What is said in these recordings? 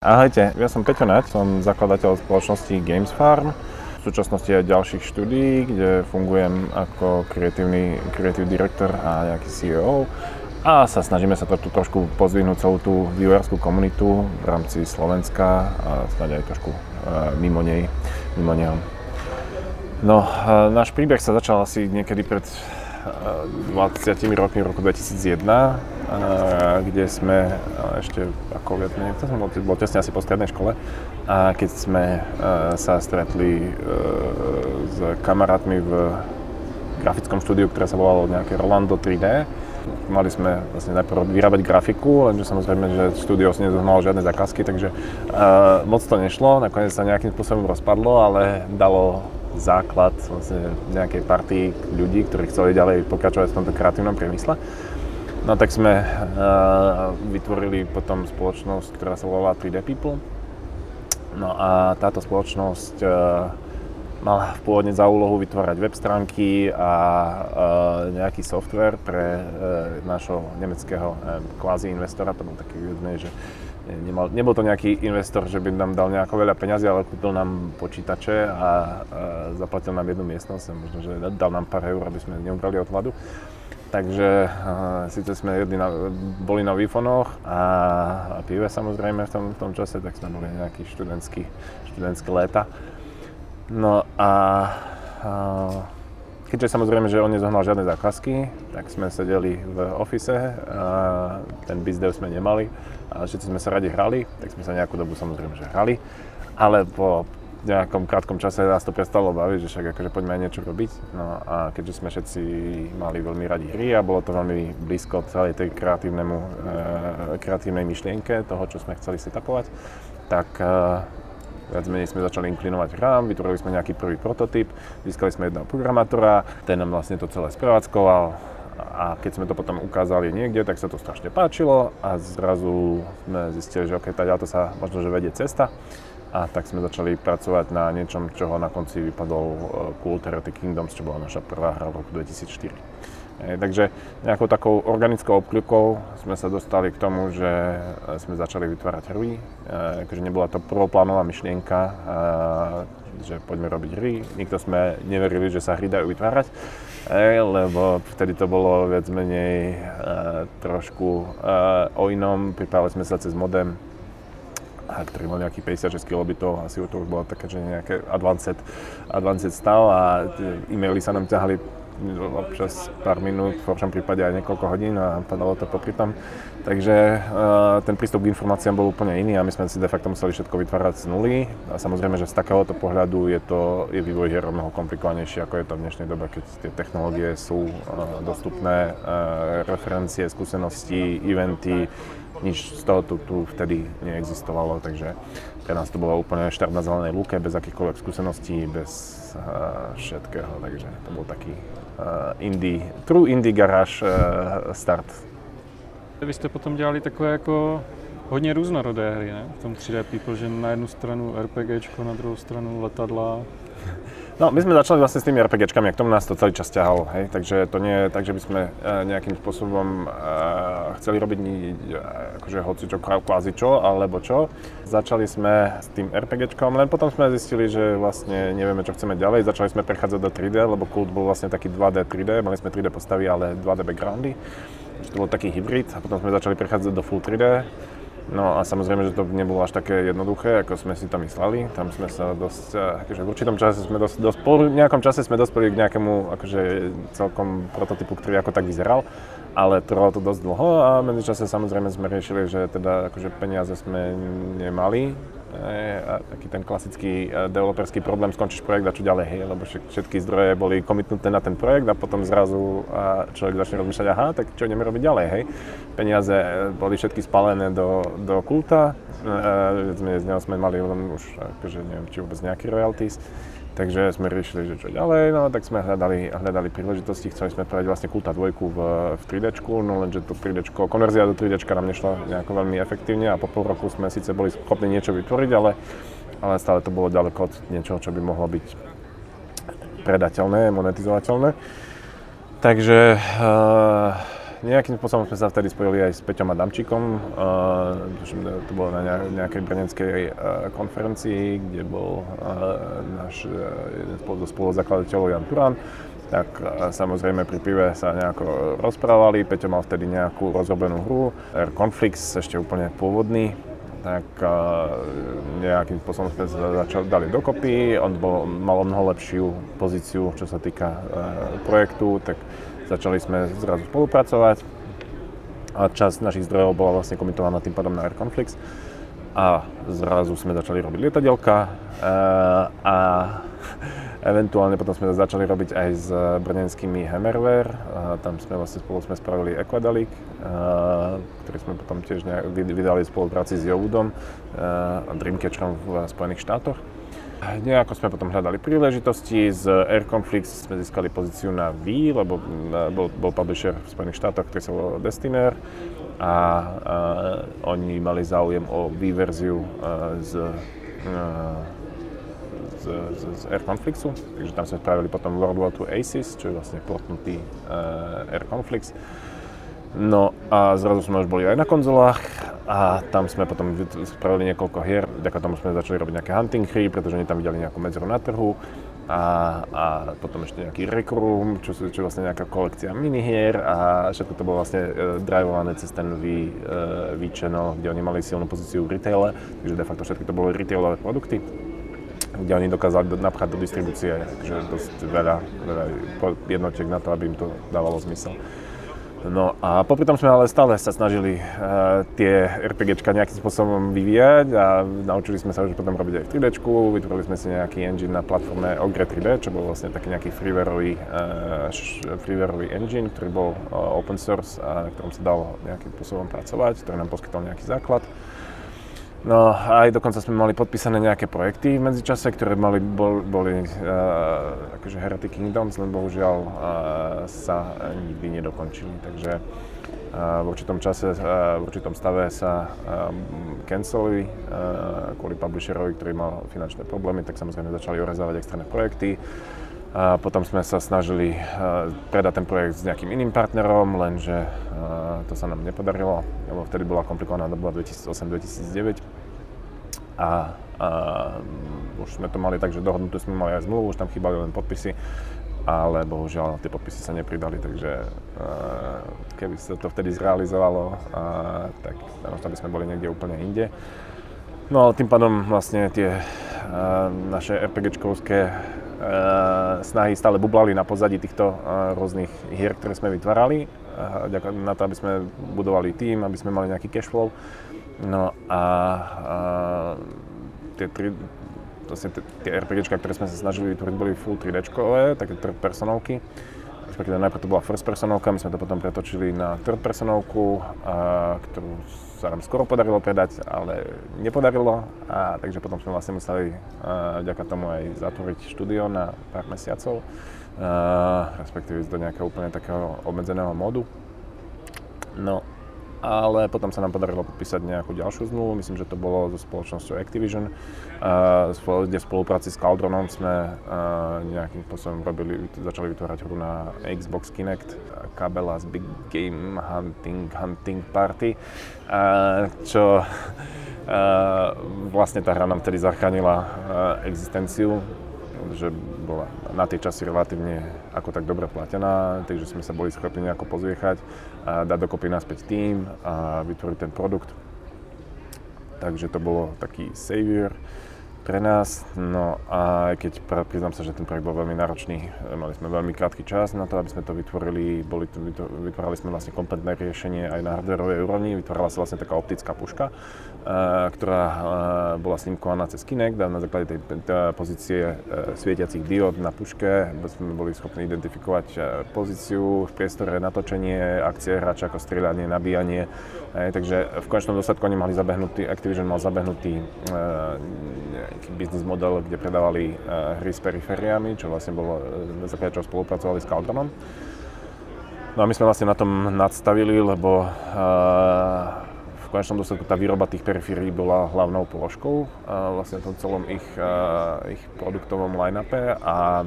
Ahojte, ja som Peťo Peťonec, som zakladateľ spoločnosti Games Farm. V súčasnosti aj ďalších štúdií, kde fungujem ako creative director a nejaký CEO. A sa snažíme sa to trošku pozvinúť celú tú viewerskú komunitu v rámci Slovenska a snáď aj trošku mimo neho. No, náš príbeh sa začal asi niekedy pred 20 rokmi, v roku 2001, kde sme ešte ako vietne, to bolo tesne asi po strednej škole, a keď sme sa stretli s kamarátmi v grafickom štúdiu, ktoré sa volalo nejaké Rolando 3D. Mali sme vlastne najprv vyrábať grafiku, lenže samozrejme, že štúdio si nezohnalo žiadne zákazky, takže moc to nešlo, nakoniec sa nejakým spôsobom rozpadlo, ale dalo základ vlastne nejakej partii ľudí, ktorí chceli ďalej pokračovať v tomto kreatívnom priemysle. No tak sme vytvorili potom spoločnosť, ktorá sa volala 3D People. No a táto spoločnosť mala pôvodne za úlohu vytvárať web stránky a nejaký software pre nášho nemeckého kvázi investora. To bol taký jedný, že nebol to nejaký investor, že by nám dal nejako veľa peňazí, ale kúpil nám počítače a zaplatil nám jednu miestnosť, možno, že dal nám pár eur, aby sme neubrali od hladu. Takže síce sme boli na výfonoch a pive samozrejme v tom čase, tak sme boli nejaký študentské léta. No a keďže samozrejme, že on nezohnal žiadne zákazky, tak sme sedeli v office, ten bizdev sme nemali a všetci sme sa radi hrali, tak sme sa nejakú dobu samozrejme, že hrali, ale po nejakom krátkom čase nás to prestalo baviť, že však akože poďme aj niečo robiť. No a keďže sme všetci mali veľmi radi hry a bolo to veľmi blízko celej tej kreatívnej myšlienke, toho, čo sme chceli setupovať, tak viac menej sme začali inklinovať hrám, vytvorili sme nejaký prvý prototyp, získali sme jedného programátora, ten nám vlastne to celé sprevádzkoval a keď sme to potom ukázali niekde, tak sa to strašne páčilo a zrazu sme zistili, že okej, táto sa možno, že vedie cesta a tak sme začali pracovať na niečom, čoho na konci vypadol Kult: Heretic Kingdoms, čo bola naša prvá hra v roku 2004. Takže nejakou takou organickou obkľukou sme sa dostali k tomu, že sme začali vytvárať hry. Takže nebola to prvoplánová myšlienka, že poďme robiť hry. Nikto sme neverili, že sa hry dajú vytvárať, lebo vtedy to bolo viac menej trošku o inom. Pripáli sme sa cez modem, ktorý mal nejakých 56 kilobitov, asi to už bolo také, že nejaké advanced stav a e-maily sa nám ťahali občas pár minút, v horšom prípade aj niekoľko hodín a padalo to popri tom. Takže ten prístup k informáciám bol úplne iný a my sme si de facto museli všetko vytvárať z nuly. A samozrejme, že z takéhoto pohľadu je vývoj hier mnoho komplikovanejší, ako je to v dnešnej dobe, keď tie technológie sú dostupné, referencie, skúsenosti, eventy, nič z toho tu vtedy neexistovalo, takže pre nás to bolo úplne štart na zelenej lúke, bez akýchkoľvek skúseností, bez všetkého, takže to bol taký true indie garáž start. Vy jste potom dělali takové jako hodně různorodé hry, ne? V tom 3D People, že na jednu stranu RPGčko, na druhou stranu letadla. No, my sme začali vlastne s tými RPGčkami, k tomu nás to celý čas ťahalo, hej, takže to nie je tak, že by sme nejakým spôsobom chceli robiť akože hocičo, kvázi čo, alebo čo. Začali sme s tým RPGčkom, len potom sme zistili, že vlastne nevieme, čo chceme ďalej. Začali sme prechádzať do 3D, lebo Kult bol vlastne taký 2D, 3D, mali sme 3D postavy, ale 2D backgroundy. Takže to bol taký hybrid a potom sme začali prechádzať do full 3D. No a samozrejme, že to nebolo až také jednoduché, ako sme si to mysleli. Tam sme sa v nejakom čase sme dospeli k nejakému akože celkom prototypu, ktorý ako tak vyzeral, ale trvalo to dosť dlho a medzičase samozrejme sme riešili, že teda akože peniaze sme nemali. A taký ten klasický developerský problém, skončíš projekt a čo ďalej, hej, lebo všetky zdroje boli komitnuté na ten projekt a potom zrazu človek začne rozmýšľať, aha, tak čo ideme robiť ďalej, hej. Peniaze boli všetky spálené do Kulta, z neho sme mali len už, akože neviem, či vôbec nejaký royalties, takže sme riešili, že čo ďalej, no tak sme hľadali príležitosti, chceli sme praviť vlastne Kulta 2 v 3D-čku, no lenže to 3D-čko, konverzia do 3D-čka nám nešla nejako veľmi efektívne a po pol roku sme síce boli schopní niečo vytvoriť, ale stále to bolo ďaleko od niečoho, čo by mohlo byť predateľné, monetizovateľné. Takže Nejakým spôsobom sme sa vtedy spojili aj s Peťom Adamčíkom. To bolo na nejakej brněnskej konferencii, kde bol náš jeden zo spoluzakladateľov Ján Turan. Tak samozrejme pri pive sa nejako rozprávali, Peťo mal vtedy nejakú rozrobenú hru, Air Conflicts, ešte úplne pôvodný, tak nejakým spôsobom sme dali dokopy, on mal o mnoho lepšiu pozíciu, čo sa týka projektu, tak začali sme zrazu spolupracovať a časť našich zdrojov bola vlastne komitovaná tým pádom na Air Conflicts a zrazu sme začali robiť lietadielka a eventuálne potom sme začali robiť aj s brněnskými Hammerware, tam sme vlastne spolu sme spravili Aquadelic, ktorý sme potom tiež vydali v spolupráci s Joudom a Dreamcatcherom v Spojených štátoch. Nejako sme potom hľadali príležitosti, z Air Conflicts sme získali pozíciu na Wii, lebo bol publisher v Spojených štátoch, ktorý sa volal Destineer a oni mali záujem o Wii verziu z Air Conflictsu, takže tam sme spravili potom World War II Aces, čo je vlastne plotnutý Air Conflicts. No a zrazu sme už boli aj na konzolách a tam sme potom spravili niekoľko hier, vďaka tomu sme začali robiť nejaké hunting hry, pretože oni tam videli nejakú medzeru na trhu a potom ešte nejaký Rec Room, čo je vlastne nejaká kolekcia minihier a všetko to bolo vlastne drivované cez ten Wii channel, kde oni mali silnú pozíciu v retaile, takže de facto všetky to boli retailové produkty, kde oni dokázali napchať do distribúcie, takže dosť veľa jednotiek na to, aby im to dávalo zmysel. No a popri tom sme ale stále sa snažili tie RPGčka nejakým spôsobom vyvíjať a naučili sme sa už potom robiť aj v 3Dčku, vytvorili sme si nejaký engine na platforme Ogre 3D, čo bol vlastne taký nejaký freewareový engine, ktorý bol open source a na ktorom sa dalo nejakým spôsobom pracovať, ktorý nám poskytol nejaký základ. No aj dokonca sme mali podpísané nejaké projekty v medzičase, ktoré boli akože Heretic Kingdoms, len bohužiaľ sa nikdy nedokončili, takže v určitom čase, v určitom stave sa cancelili kvôli publisherovi, ktorý mal finančné problémy, tak samozrejme začali urezávať externé projekty. A potom sme sa snažili predať ten projekt s nejakým iným partnerom, lenže to sa nám nepodarilo, lebo vtedy bola komplikovaná doba 2008-2009 a už sme to mali tak, že dohodnutú sme mali aj zmluvu, už tam chýbali len podpisy, ale bohužiaľ tie podpisy sa nepridali, takže keby sa to vtedy zrealizovalo, tak tam by sme boli niekde úplne inde. No ale tým pádom vlastne tie naše RPGčkovské snahy stále bublali na pozadí týchto rôznych hier, ktoré sme vytvárali, na to, aby sme budovali tím, aby sme mali nejaký cashflow. No a tie RPGčka, ktoré sme sa snažili vytvoriť, boli full 3Dčkové, také third personovky. Najprv to bola first personovka, my sme to potom pretočili na third personovku, ktorú sa nám skoro podarilo predať, ale nepodarilo, takže potom sme vlastne museli vďaka tomu aj zatvoriť štúdio na pár mesiacov, respektíve do nejakého úplne takého obmedzeného módu. No, ale potom sa nám podarilo podpísať nejakú ďalšiu zmluvu, myslím, že to bolo so spoločnosťou Activision, kde v spolupráci s Cauldronom sme nejakým spôsobom začali vytvárať hru na Xbox Kinect, kabela z Big Game Hunting Party, čo vlastne tá hra nám vtedy zachránila existenciu, že bola na tie časy relatívne ako tak dobre platená, takže sme sa boli schopní nejako pozviechať, dať dokopy naspäť tým a vytvoriť ten produkt. Takže to bolo taký savior pre nás. No a keď priznám sa, že ten projekt bol veľmi náročný, mali sme veľmi krátky čas na to, aby sme to vytvorili, vytvárali sme vlastne kompletné riešenie aj na hardwareovej úrovni, vytvárala sa vlastne taká optická puška, ktorá bola snímkovaná cez Kinect a na základe tej pozície svietiacich diód na puške sme boli schopní identifikovať pozíciu v priestore, natočenie, akcie hráča ako strieľanie, nabíjanie. Takže v konečnom dôsledku oni mali zabehnutý, Activision mal zabehnutý biznis model, kde predávali hry s perifériami, čo vlastne bolo, na základe čoho spolupracovali s Cauldronom. No a my sme vlastne na tom nadstavili, lebo v konečnom dôsledku tá výroba tých periférií bola hlavnou položkou vlastne v tom celom ich produktovom line-upe a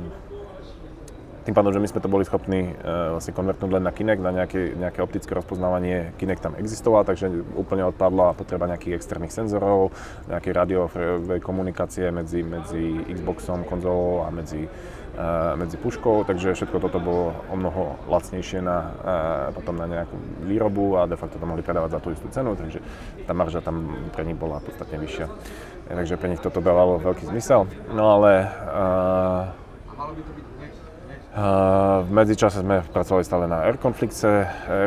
Tým pádom, že my sme to boli schopní vlastne konvertnúť len na Kinect, na nejaké optické rozpoznávanie. Kinect tam existoval, takže úplne odpadla potreba nejakých externých senzorov, nejaké rádiové komunikácie medzi Xboxom, konzolou a medzi puškou, takže všetko toto bolo o mnoho lacnejšie potom na nejakú výrobu a de facto to mohli predávať za tú istú cenu, takže tá marža tam pre nich bola podstatne vyššia. Takže pre nich toto dávalo veľký zmysel. No ale v medzičase sme pracovali stále na Air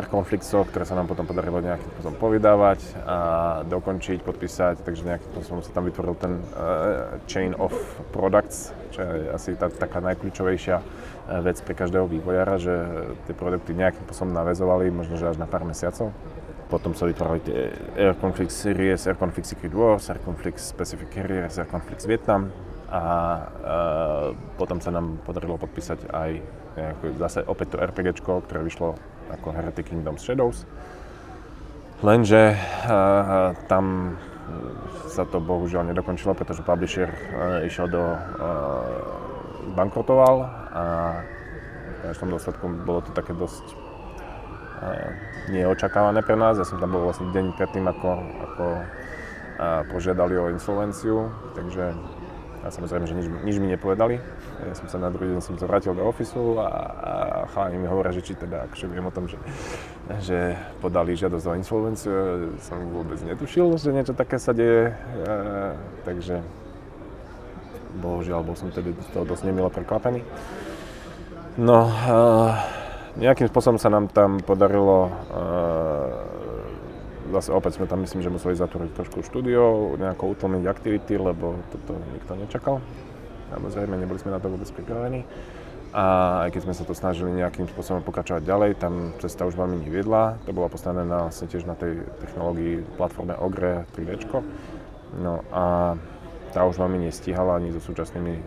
Conflictsoch, ktoré sa nám potom podarilo nejakým spôsobom povydávať a dokončiť, podpísať, takže nejakým spôsobom sa tam vytvoril ten chain of products, čo je asi taká najkľúčovejšia vec pre každého vývojára, že tie produkty nejakým spôsobom naväzovali, možno že až na pár mesiacov. Potom sa vytvorili Air Conflicts Series, Air Conflicts Secret Wars, Air Conflicts Pacific Carriers, Air Conflicts Vietnam a potom sa nám podarilo podpísať aj zase opäť to RPGčko, ktoré vyšlo ako Heretic Kingdoms Shadows. Lenže tam sa to bohužiaľ nedokončilo, pretože publisher išiel bankrotoval a v konečnom dôsledku bolo to také dosť neočakávané pre nás. Ja som tam bol vlastne deň predtým, ako požiadali o insolvenciu, takže a samozrejme, že nič mi nepovedali. Ja som sa na druhý deň vrátil do ofisu a chalani mi hovoria, že či teda akože viem o tom, že podali žiadosť o insolvenciu. Som vôbec netušil, že niečo také sa deje. Takže bohužiaľ bol som tedy z toho dosť nemilo prekvapený. No, nejakým spôsobom sa nám tam podarilo zase opäť sme tam, myslím, že museli zatvoriť trošku štúdio, nejako utlmiť aktivity, lebo toto nikto nečakal. Samozrejme, neboli sme na to vôbec pripravení. A aj keď sme sa to snažili nejakým spôsobom pokračovať ďalej, tam cesta už veľmi neviedla. To bola postavené vlastne tiež na tej technológii platforme Ogre 3D. No a tá už veľmi nestíhala ani so súčasnými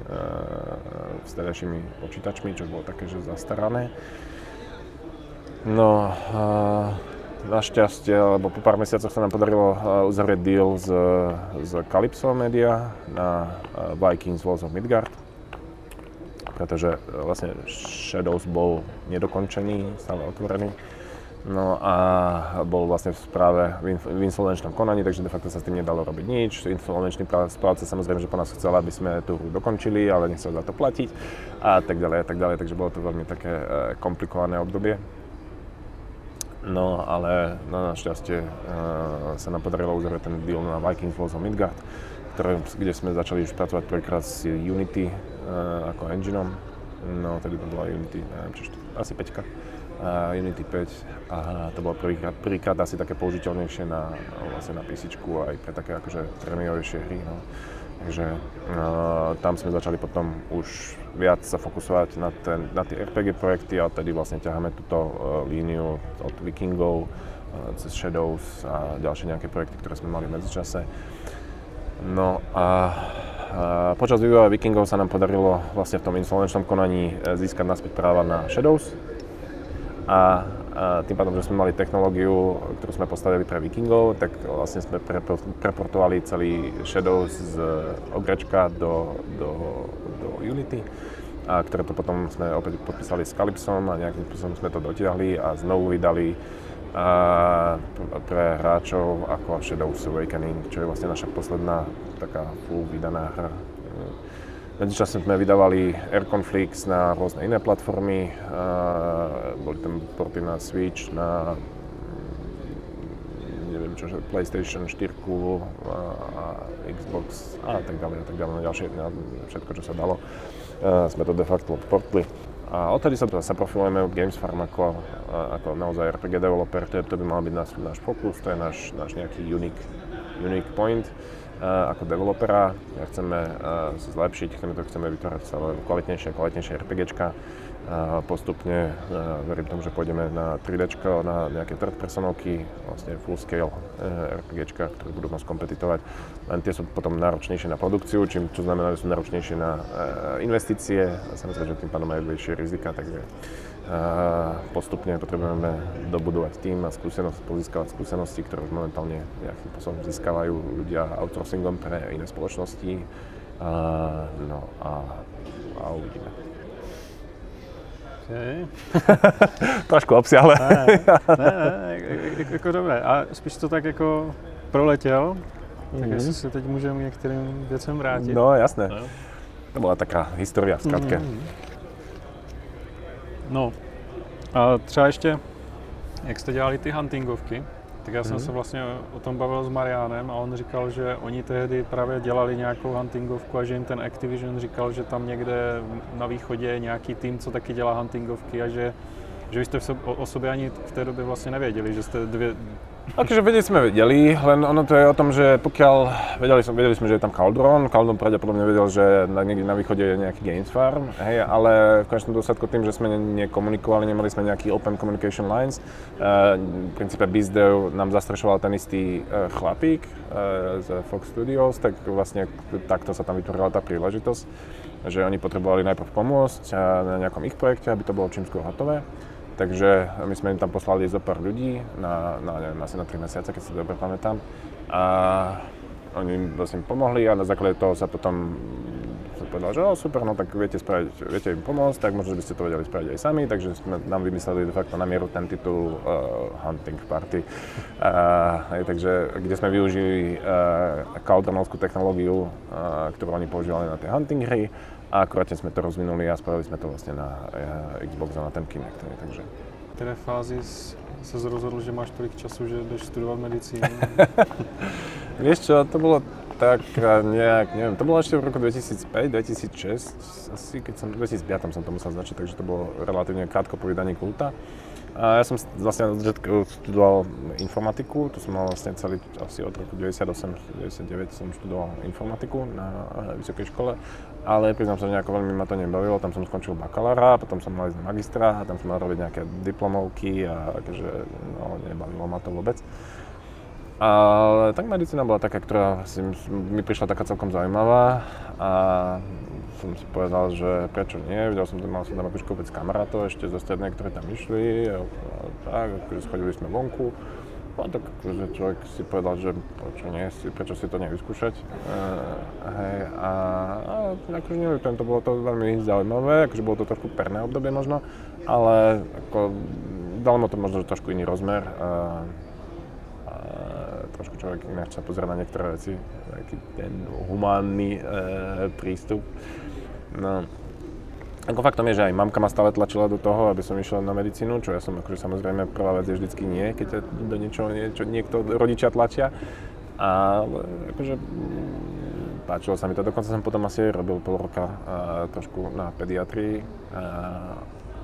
vtedajšími počítačmi, čo bolo také, že zastarané. No, našťastie, lebo po pár mesiacoch sa nám podarilo uzavrieť deal s Kalypso Media na Vikings: Wolves of Midgard, pretože vlastne Shadows bol nedokončený, stále otvorený. No a bol vlastne v správe v insolvenčnom konaní, takže de facto sa s tým nedalo robiť nič. Insolvenčný správca samozrejme, že po nás chcel, aby sme tú hru dokončili, ale nechcel za to platiť a tak ďalej, takže bolo to veľmi také komplikované obdobie. No, ale na našťastie sa nám podarilo uzavrieť ten deal na Vikings: Wolves of Midgard, kde sme začali už pracovať prvýkrát s Unity ako engineom. No, tedy to bola Unity, neviem, asi 5. Unity 5 a to bolo prvýkrát asi také použiteľnejšie na písičku aj pre také akože trémiovejšie hry. No. Takže tam sme začali potom už viac sa fokusovať na tie RPG projekty a tedy vlastne ťaháme túto líniu od Vikingov cez Shadows a ďalšie nejaké projekty, ktoré sme mali v medzičase. No a počas vývoja Vikingov sa nám podarilo vlastne v tom insolvenčnom konaní získať naspäť práva na Shadows a tým pádom, že sme mali technológiu, ktorú sme postavili pre Vikingov, tak vlastne sme preportovali celý Shadows z Ogrečka do Unity, a ktoré to potom sme opäť podpísali s Calypsom a nejakým spôsobom sme to dotiahli a znovu vydali pre hráčov ako Shadows Awakening, čo je vlastne naša posledná taká full vydaná hra. Medzičasom sme vydávali Air Conflicts na rôzne iné platformy, boli tam porty na Switch, na neviem čo, PlayStation 4 a Xbox a tak ďalej, na ďalšie, na všetko, čo sa dalo, sme to de facto portli. A odtedy sa profilujeme od Games Farm ako naozaj RPG developer, to by mal byť náš fokus, to je náš nejaký unique point. Ako developera. Chceme sa zlepšiť, chceme vytvárať stále kvalitnejšie RPGčka. Postupne verím tomu, že pôjdeme na 3Dčko, na nejaké third-personovky, vlastne full-scale RPGčka, ktoré budú môcť kompetitovať. Len tie sú potom náročnejšie na produkciu, čo znamená, že sú náročnejšie na investície a samozrejme, že tým pádom aj väčšie rizika, takže postupne potrebujeme dobudovať tým a pozískavať skúsenosti, ktoré už momentálne nejakým spôsobom získavajú ľudia outsourcingom pre iné spoločnosti. No a uvidíme. Okay. Trošku obsáhle. Ne, jako dobré. A spíš to tak jako proletěl, tak jestli se teď můžeme některým věcem vrátit. No jasné. No. To byla taková historie v zkratce. No a třeba ještě, jak jste dělali ty huntingovky, tak já jsem se vlastně o tom bavil s Mariánem a on říkal, že oni tehdy právě dělali nějakou huntingovku a že jim ten Activision říkal, že tam někde na východě je nějaký tým, co taky dělá huntingovky a že jste o sobě ani v té době vlastně nevěděli, že jste dvě... Takže vedeli sme, len ono to je o tom, že pokiaľ vedeli sme, že je tam Cauldron pravdepodobne vedel, že niekde na východe je nejaký Games Farm, hej, ale v konečnom dôsledku tým, že sme nekomunikovali, nemali sme nejaký open communication lines, v princípe BizDev nám zastrešoval ten istý chlapík z Fox Studios, tak vlastne takto sa tam vytvorila tá príležitosť, že oni potrebovali najprv pomôcť na nejakom ich projekte, aby to bolo čím skôr hotové. Takže my sme im tam poslali zo pár ľudí na asi na 3 mesiace, keď si dobre pamätám. A oni im vlastne pomohli a na základe toho sa potom povedal, že super, no tak viete im pomôcť, tak možno by ste to vedeli spraviť aj sami. Takže sme nám vymysleli de facto na mieru ten titul Hunting Party. Takže kde sme využili Cauldronovskú technológiu, ktorú oni používali na tie hunting hry. A akurátne sme to rozvinuli a spravili sme to vlastne na Xbox a na ten Kinect, takže... V které fázi se rozhodl, že máš tolik času, že jdeš studovat medicínu? Vieš čo, to bolo tak nejak, neviem, to bolo ešte v roku 2005, 2006, asi keď som, 2005 som to musel začať, takže to bolo relatívne krátko po vydaní Kulta. A ja som vlastne študoval informatiku, to som mal vlastne celý, asi od roku 98-99 som študoval informatiku na vysokej škole, ale priznám sa, že nejako veľmi ma to nebavilo, tam som skončil bakalára, potom som mal ísť na magistra a tam som mal robiť nejaké diplomovky a takže no, nebavilo ma to vôbec. Ale tak medicína bola taká, ktorá mi prišla taká celkom zaujímavá a som si povedal, že prečo nie, mal som tam akože kopec kamarátov ešte zo strednej, ktoré tam išli a tak, akože schodili sme vonku. A tak akože človek si povedal, že prečo si to nevyskúšať. Akože neviem, to bolo to veľmi zaujímavé, akože bolo to trošku perné obdobie možno, ale ako, dalo mu to možno trošku iný rozmer. Trošku človek inak sa pozerá na niektoré veci, taký ten humánny prístup. No. Ako faktom je, že aj mamka ma stále tlačila do toho, aby som išiel na medicínu, čo ja som akože samozrejme prvá vec je vždycky nie, keď do niečo niekto rodičia tlačia. A akože páčilo sa mi to, dokonca som potom asi robil pol roka trošku na pediatrii.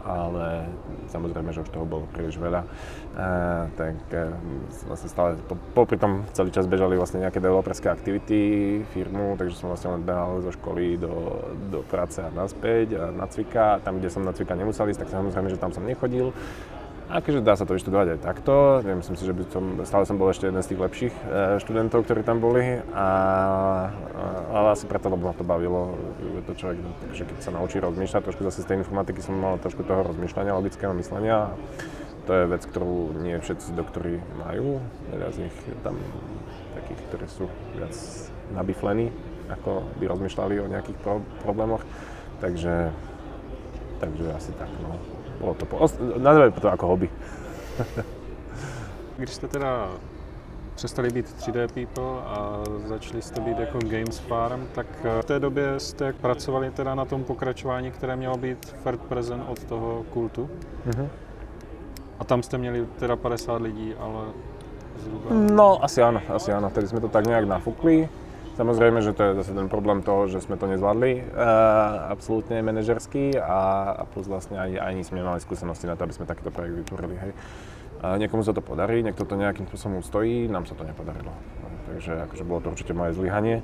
Ale samozrejme, že už toho bolo príliš veľa, tak vlastne stále, popri tom celý čas bežali vlastne nejaké developerské aktivity, firmu, takže som vlastne len behal zo školy do práce a naspäť a na cvika, tam kde som na cvika nemusel ísť, tak samozrejme, že tam som nechodil. A keďže dá sa to vyštudovať aj takto, myslím si, že stále som bol ešte jeden z tých lepších študentov, ktorí tam boli, ale asi preto, lebo ma to bavilo, to človek, takže keď sa naučí rozmýšľať, trošku zase z tej informatiky som mal trošku toho rozmýšľania, logického myslenia, to je vec, ktorú nie všetci doktori majú, veľa z nich je tam takých, ktorí sú viac nabiflení, ako by rozmýšľali o nejakých problémoch, takže asi tak, no. Bolo to nazveme to ako hobby. Když jste teda přestali být 3D People a začali jste být jako Games Farm, tak v té době jste pracovali teda na tom pokračování, které mělo být third person od toho Kultu. Mm-hmm. A tam jste měli teda 50 lidí, ale zhruba... No, asi ano. Tedy jsme to tak nějak nafukli. Samozrejme, že to je zase ten problém toho, že sme to nezvládli absolútne manažersky a plus vlastne ani sme nemali skúsenosti na to, aby sme takýto projekt vytvorili, hej. Niekomu sa to podarí, niekto to nejakým spôsobom ustojí, nám sa to nepodarilo. Takže akože bolo to určite moje zlyhanie.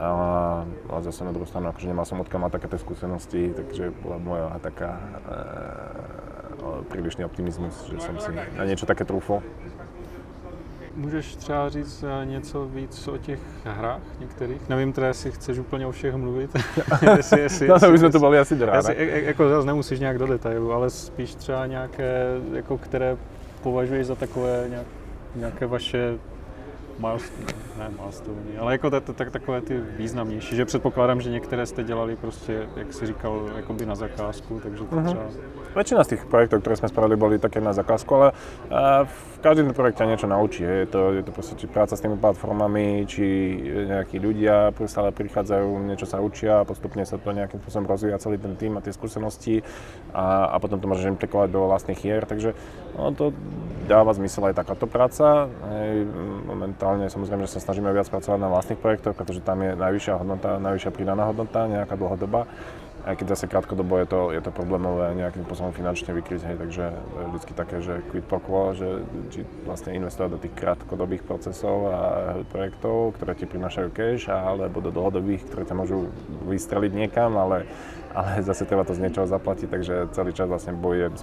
Ale zase na druhú stranu, akože nemal som odkiaľ mať takéto skúsenosti, takže bola moja taká prílišný optimizmus, že som si na niečo také trúfol. Můžeš třeba říct něco víc o těch hrách některých? Nevím teda, jestli chceš úplně o všech mluvit. Jestli, jsme to bavili asi do rána. Jako zase nemusíš nějak do detailu, ale spíš třeba nějaké, jako, které považuješ za takové nějaké vaše Milestone, ale jako takové ty významnější, že předpokládám, že některé jste dělali prostě, jak jsi říkal, jakoby na zakázku, takže to třeba... Väčšina z tých projektov, ktoré sme spravili, boli také na zakázku, ale v každém projekte niečo naučí. Je to proste či práca s tými platformami, či nejakí ľudia stále prichádzajú, niečo sa učia, postupne sa to nejakým spôsobom rozvíja celý ten tým a tie skúsenosti a potom to môžeš implikovať do vlastných hier, takže no, to dáva zmysel aj takáto práca. Momentálne samozrejme, že sa snažíme viac pracovať na vlastných projektoch, pretože tam je najvyššia hodnota, najvyššia pridaná hodnota, nejaká dlhodoba. Aj keď zase krátkodobo je to problémové nejakým spôsobom finančne vykryť, hej, takže to je vždycky také, že quid pro quo, že či vlastne investovať do tých krátkodobých procesov a projektov, ktoré ti prinášajú cash, alebo do dlhodobých, ktoré ťa môžu vystreliť niekam, ale zase treba to z niečoho zaplatiť, takže celý čas vlastne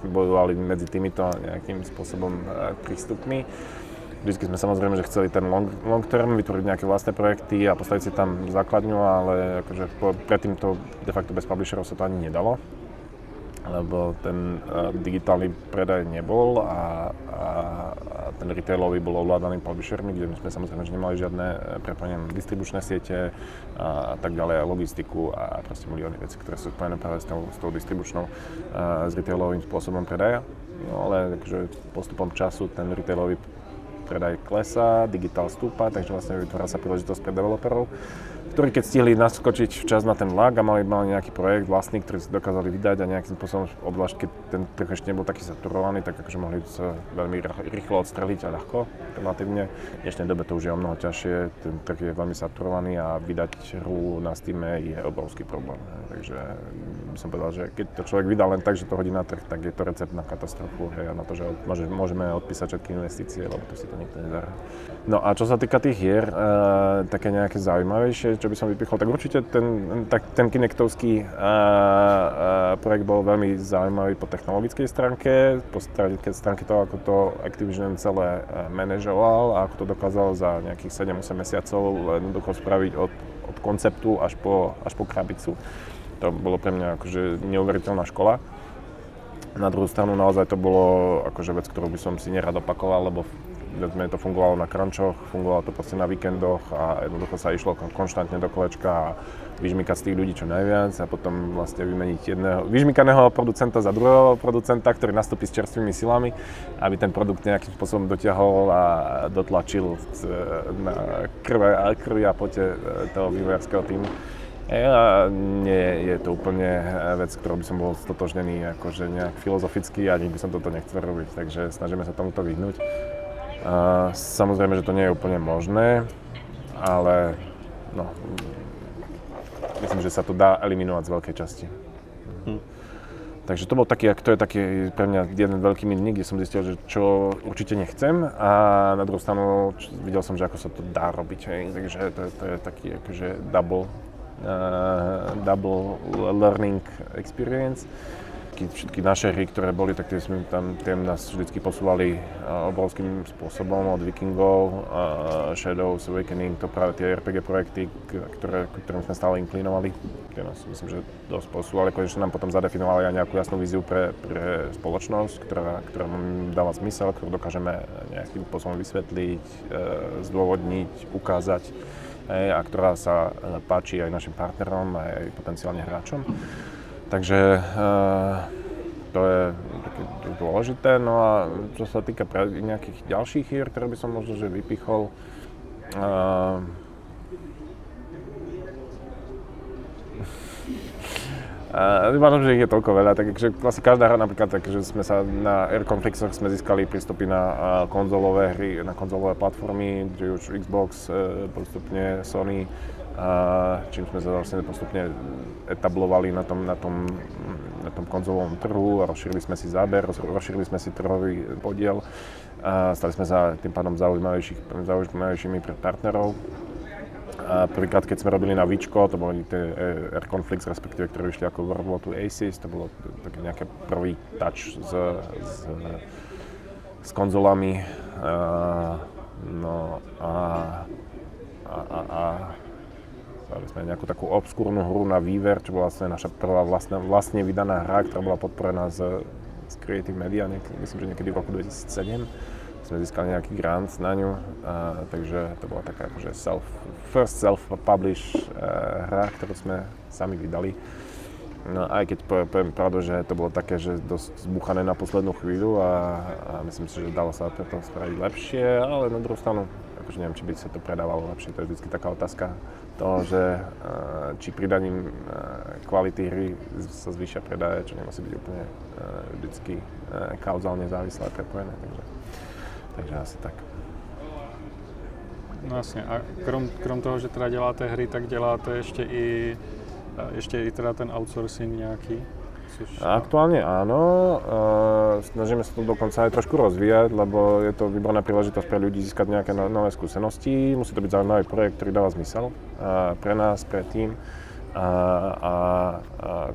bojovali medzi týmito nejakým spôsobom prístupmi. Vždycky sme samozrejme, že chceli ten long term, vytvoriť nejaké vlastné projekty a postaviť si tam základňu, ale akože predtým to de facto bez publisherov sa to ani nedalo, lebo ten digitálny predaj nebol a ten retailový bol ovládaný publishermi, kde my sme samozrejme, že nemali žiadne prepojenie distribučné siete a tak ďalej, logistiku a proste milióny vecí, ktoré sú spojené práve s tou distribučnou, s retailovým spôsobom predaja. No ale akože postupom času ten retailový predaj klesá, digitál stúpa, takže vlastne vytvára sa príležitosť pre developerov, ktorí keď stihli naskočiť včas na ten vlak a mali nejaký projekt vlastný, ktorý si dokázali vydať a nejakým spôsobom, obzvlášť keď ten trh ešte nebol taký saturovaný, tak akože mohli sa veľmi rýchlo odstreliť a ľahko, relatívne. V dnešnej dobe to už je o mnoho ťažšie, ten trh je veľmi saturovaný a vydať hru na Steame je obrovský problém. Takže by som povedal, že keď to človek vydá len tak, že to hodí na trh, tak je to recept na katastrofu, hej, a na to, že môžeme odpísať všetky investície, lebo to si to nikto nezahra. No a čo sa týka tých hier, také nejaké zaujímavejšie, čo by som vypichol, tak určite ten Kinectovský projekt bol veľmi zaujímavý po technologickej stránke, po stránke toho, ako to Activision celé manažoval a ako to dokázal za nejakých 7-8 mesiacov jednoducho spraviť od konceptu až po krabicu. To bolo pre mňa akože neuveriteľná škola. Na druhú stranu naozaj to bolo akože vec, ktorú by som si nerad opakoval, lebo to fungovalo na crunchoch, fungovalo to proste na víkendoch a jednoducho sa išlo konštantne do kolečka a vyžmykať z tých ľudí čo najviac a potom vlastne vymeniť jedného vyžmykaného producenta za druhého producenta, ktorý nastúpi s čerstvými silami, aby ten produkt nejakým spôsobom dotiahol a dotlačil na krvi a pote toho vývojárskeho týmu. Nie je to úplne vec, ktorou by som bol stotožnený akože nejak filozoficky a nikdy by som toto nechcel robiť, takže snažíme sa tomuto vyhnúť. Samozrejme, že to nie je úplne možné, ale no, myslím, že sa to dá eliminovať z veľkej časti. Takže to bol taký pre mňa jeden veľký milník, kde som zistil, že čo určite nechcem a na druhú stranu videl som, že ako sa to dá robiť, hej. Takže to je taký akože double learning experience. Všetky naše hry, ktoré boli, tak tie nás vždycky posúvali obrovským spôsobom od Vikingov, Shadows Awakening, to práve tie RPG projekty, ktorým sme stále inklinovali. Tie nás myslím, že dosť posúvali, konečne nám potom zadefinovali aj nejakú jasnú víziu pre spoločnosť, ktorá dáva zmysel, ktorú dokážeme nejakým spôsobom vysvetliť, zdôvodniť, ukázať a ktorá sa páči aj našim partnerom, aj potenciálne hráčom. Takže to je dôležité. No a čo sa týka nejakých ďalších hier, ktoré by som možno že vypichol, Vypadám, že ich je toľko veľa, takže vlastne každá hra napríklad, takže sme sa na Air Conflictsoch sme získali prístupy na konzolové hry, na konzolové platformy, kde už Xbox, postupne Sony, čím sme sa vlastne postupne etablovali na tom konzolovom trhu, rozšírili sme si záber, rozšírili sme si trhový podiel, stali sme sa tým pádom zaujímavejšími pre partnerov. Prvýkrát, keď sme robili na Víčko, to boli tie Air Conflicts, respektíve, ktoré vyšli ako World War II Aces, to bolo také nejaké prvý touch s konzolami. No a dali sme nejakú takú obskúrnu hru na výver, čo bola vlastne naša prvá vlastne vydaná hra, ktorá bola podporená z Calypso Media, myslím, že niekedy v roku 2007. sme získali nejaký grant na ňu, takže to bola taká akože first self-publish hra, ktorú sme sami vydali. No, aj keď poviem pravdu, že to bolo také, že dosť zbuchané na poslednú chvíľu a myslím si, že dalo sa preto spraviť lepšie, ale na druhú stranu, akože neviem, či by sa to predávalo lepšie, to je vždycky taká otázka toho, že či pridaním kvality hry sa zvýšia predaje, čo nemusí byť úplne vždycky kauzálne závislé a prepojené, takže asi tak. No jasně, a krom toho, že teda děláte hry, tak děláte ještě i teda ten outsourcing nějaký? Aktuálne áno, snažíme sa to dokonca aj trošku rozvíjať, lebo je to výborná príležitosť pre ľudí získať nejaké nové skúsenosti. Musí to byť zaujímavý projekt, ktorý dáva zmysel pre nás, pre tým a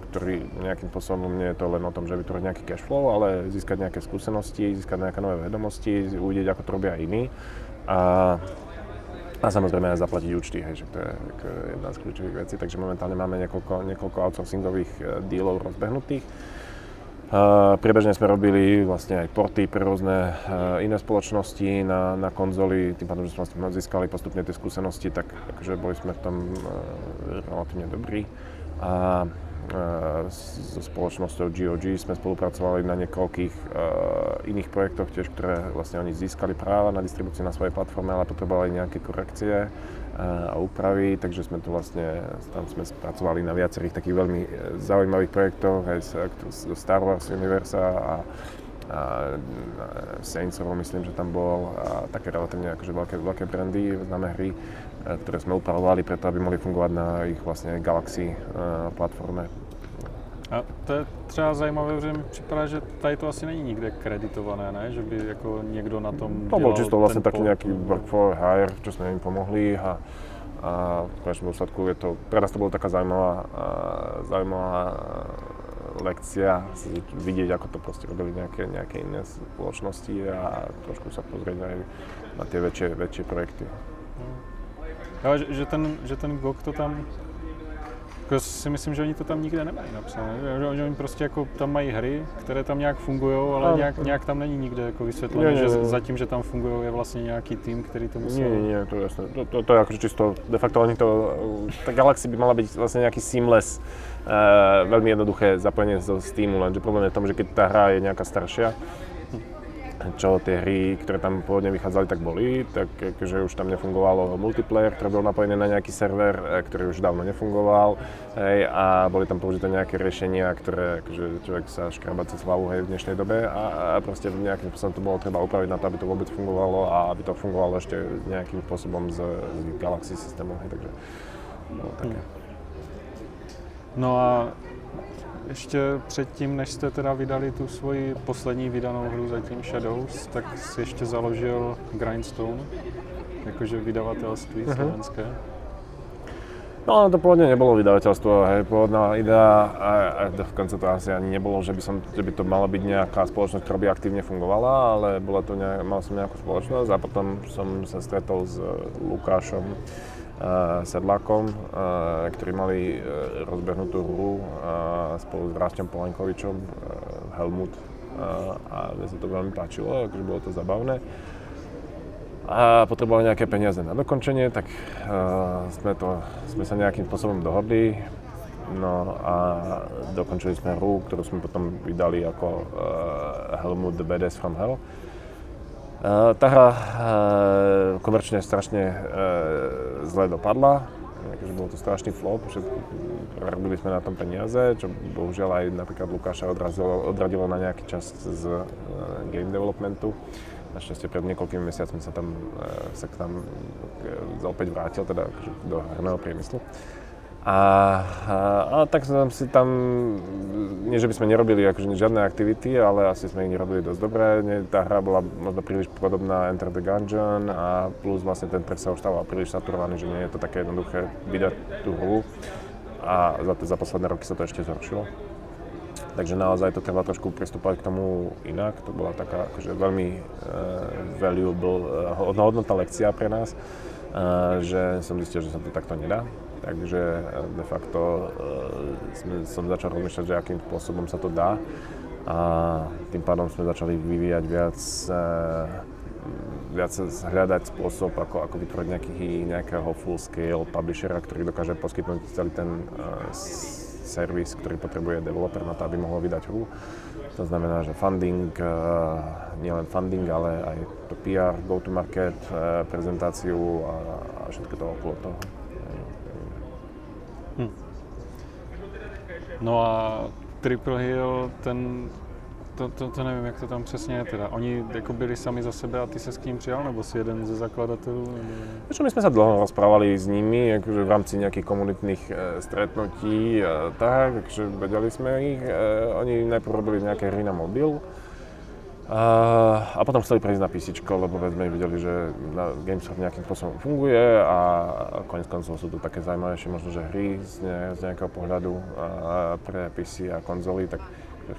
ktorý nejakým spôsobom nie je to len o tom, že vytvoriť nejaký cashflow, ale získať nejaké skúsenosti, získať nejaké nové vedomosti, uvidieť, ako to robia iní. A samozrejme aj zaplatiť účty, hej, že to je jedna z kľúčových vecí, takže momentálne máme niekoľko outsourcingových dealov rozbehnutých. Priebežne sme robili vlastne aj porty pre rôzne iné spoločnosti na konzoli, tým pádom, že sme získali postupne tie skúsenosti, tak akože boli sme v tom relatívne dobrí. A so spoločnosťou GOG sme spolupracovali na niekoľkých iných projektoch tiež, ktoré vlastne oni získali práva na distribúciu na svojej platforme, ale potrebovali nejaké korekcie a úpravy, takže sme to vlastne, tam sme pracovali na viacerých takých veľmi zaujímavých projektoch, aj z Star Wars univerza a Saintsov, myslím, že tam bol, a také relatívne akože veľké brandy, známe hry, ktoré sme upravovali preto, aby mohli fungovat na ich vlastně Galaxy platformě. A to je třeba zajímavé, že mi připadá, že tady to asi není nikde kreditované, ne? Že by jako někdo na tom dělal. To byl čisto vlastně taky nějaký work for hire, čo jsme jim pomohli a v konečném důsledku je to, pre nás to byla taká zaujímavá lekcia, vidět, ako to prostě robili nějaké jiné spoločnosti a trošku sa pozrieť na tie väčšie projekty. Jo, že ten GOG to tam, jako si myslím, že oni to tam nikde nemají napsané, že oni prostě jako tam mají hry, které tam nějak fungují, ale nějak tam není nikde jako vysvětlené, že zatím, že tam fungují, je vlastně nějaký tým, který to musí... Ne, to je jasné, to je jako čisto, de facto oni to, ta Galaxy by mala být vlastně nějaký seamless, velmi jednoduché zapojení z týmu, lenže problém je v tom, že keď ta hra je nějaká starší, čo tie hry, ktoré tam pôvodne vychádzali, tak boli, tak že už tam nefungovalo multiplayer, ktorý bol napojený na nejaký server, ktorý už dávno nefungoval, hej, a boli tam použité nejaké riešenia, ktoré akože človek sa škrába cez hlavu, hej, v dnešnej dobe a proste nejakým spôsobom to bolo treba upraviť na to, aby to vôbec fungovalo a aby to fungovalo ešte nejakým spôsobom z Galaxy systému, hej, takže bolo také. No a ještě předtím, než jste teda vydali tu svoji poslední vydanou hru zatím Shadows, tak si ještě založil Grindstone, jakože vydavatelství slovenské. No to pôvodne nebolo vydavateľstvo, hej, pôvodná idea a dokonca to asi ani nebolo, že by to mala byť nejaká spoločnosť, ktorá by aktívne fungovala, ale bola to mal som nejakú spoločnosť a potom som sa stretol s Lukášom Sedlákom, ktorí mali rozbehnutú hru spolu s Rásťom Polankovičom, Helmut, a mne sa to veľmi páčilo, akože bolo to zabavné. A potrebovali nejaké peniaze na dokončenie, tak sme sa nejakým spôsobom dohodli. No a dokončili sme hru, ktorú sme potom vydali ako Helmut the Badass from Hell. Tá hra komerčne strašne zle dopadla, takže bol to strašný flop, že robili sme na tom peniaze, čo bohužiaľ aj napríklad Lukáša odradilo na nejaký čas z game developmentu. Našťastie pred niekoľkými mesiacmi sa tam opäť vrátil teda do herného priemyslu. A tak sme si tam, nie že by sme nerobili akože žiadne aktivity, ale asi sme ich nerobili dosť dobré. Tá hra bola možno príliš podobná Enter the Gungeon a plus vlastne ten trh sa už stával príliš saturovaný, že nie je to také jednoduché vydať tú hru. A za posledné roky sa to ešte zhoršilo. Takže naozaj to treba trošku pristúpať k tomu inak. To bola taká akože veľmi valuable, hodnotná lekcia pre nás, že som zistil, že sa to takto nedá. Takže de facto som začal rozmýšľať, že akým spôsobom sa to dá. A tým pádom sme začali vyvíjať viac viac hľadať spôsob, ako vytvoriť nejakého full-scale publishera, ktorý dokáže poskytnúť celý ten servis, ktorý potrebuje developer na to, aby mohol vydať hru. To znamená, že funding, nielen funding, ale aj to PR, go-to-market, prezentáciu a všetko to okolo toho. No a Triple Hill, to nevím, jak to tam přesně je teda. Oni jako byli sami za sebe a ty se s kým přijal, nebo si jeden ze zakladatelů? Nebo... My jsme se dlouho rozprávali s nimi, jakože v rámci nějakých komunitních stretnutí a tak, takže vedeli jsme jich. Oni najprv robili nějaké hry na mobil a potom chceli prejsť na písičko, lebo vezme videli, že na Games Farm nejakým spôsobom funguje a konec koncov sú to také zaujímavejšie možno, že hry z nejakého pohľadu pre PC a konzoly, tak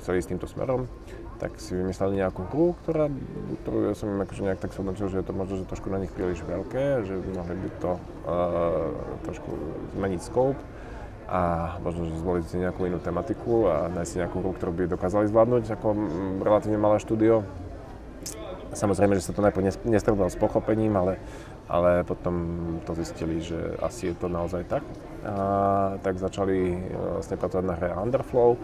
chceli ísť týmto smerom, tak si vymysleli nejakú hru, ktorú ja som im akože nejak tak zhodnotil, že je to možno, že trošku na nich príliš veľké, že by mohli by to trošku zmeniť scope a možno, že zvoliť si nejakú inú tematiku a nájsť si nejakú hru, ktorú by dokázali zvládnuť ako relatívne malé štúdio. Samozrejme, že sa to najprv nestretlo s pochopením, ale potom to zistili, že asi je to naozaj tak. A tak začali vlastne pracovať na hre Underflow.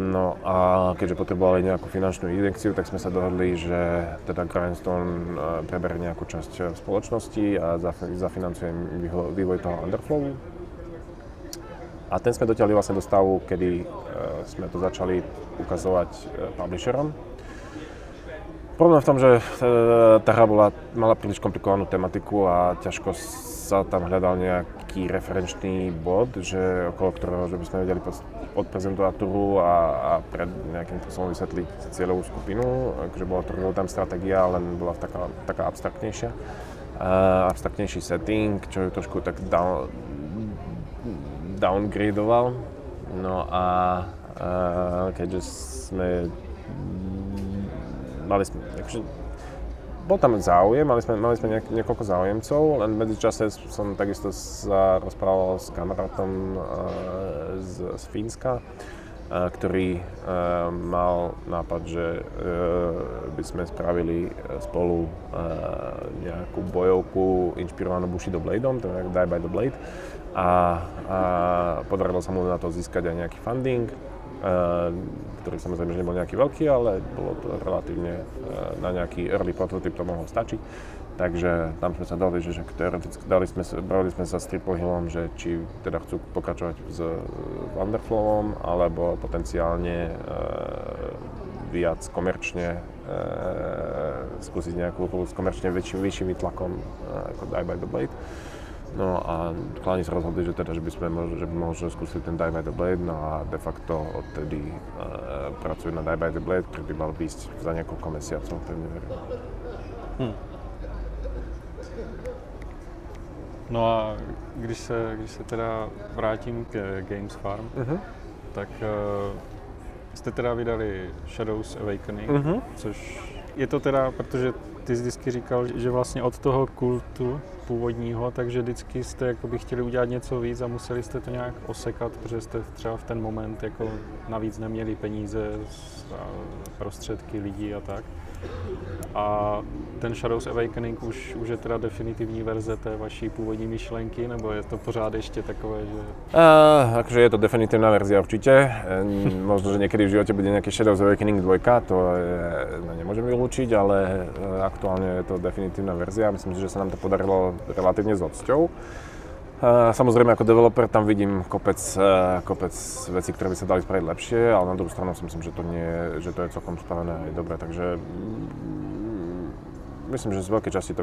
No a keďže potrebovali nejakú finančnú injekciu, tak sme sa dohodli, že teda Grindstone preberie nejakú časť v spoločnosti a zafinancuje vývoj toho Underflowu. A ten sme dotiahli vlastne do stavu, kedy sme to začali ukazovať publisherom. Problém v tom, že tá hra mala príliš komplikovanú tematiku a ťažko sa tam hľadal nejaký referenčný bod, že okolo ktorého že by sme vedeli odprezentovať tú hru a pred nejakým spôsobom vysvetliť cieľovú skupinu. Takže bola tam stratégia, len bola taká abstraktnejšia. Abstraktnejší setting, čo je trošku tak downgradoval, no a keďže sme mali akože, bol tam záujem, mali sme niekoľko záujemcov, len v medzičase som takisto sa rozprával s kamarátom z Fínska, ktorý mal nápad, že by sme spravili spolu nejakú bojovku inšpirovanú Bushido Bladeom, to je Die by the Blade. A podarilo sa mu na to získať aj nejaký funding, ktorý samozrejme nebol nejaký veľký, ale bolo to relatívne na nejaký early prototyp to mohlo stačiť. Takže tam sme sa dali, že teoreticky bavili sme sa s Triple Hillom, že či teda chcú pokračovať s Underflowom, alebo potenciálne viac komerčne skúsiť nejakú s komerčne vyšším výtlakom ako Die by the Blade. No a kláni sa rozhodli, že teda, že by sme možno skúsili ten Die by the Blade, no a de facto odtedy pracujú na Die by the Blade, ktorý by mal výjsť za niekoľko mesiacov, pevne verím. No a když se teda vrátím k Games Farm, tak jste teda vydali Shadows Awakening, což je to teda, protože ty jsi vždycky říkal, že vlastně od toho kultu původního, takže vždycky jste jakoby chtěli udělat něco víc a museli jste to nějak osekat, protože jste třeba v ten moment jako navíc neměli peníze, prostředky lidí a tak. A ten Shadows Awakening už je teda definitivní verze té vaší původní myšlenky, nebo je to pořád ještě takové, že... Takže je to definitivná verzia určite. Možno, že niekedy v živote bude nejaký Shadows Awakening 2, to nemôžem vylúčiť, ale aktuálne je to definitívna verzia. Myslím si, že sa nám to podarilo relatívne s odsťou. Samozrejme, ako developer tam vidím kopec vecí, ktoré by sa dali spraviť lepšie, ale na druhú stranu si myslím, že to je celkom spravené aj dobre, takže myslím, že z veľkej časti to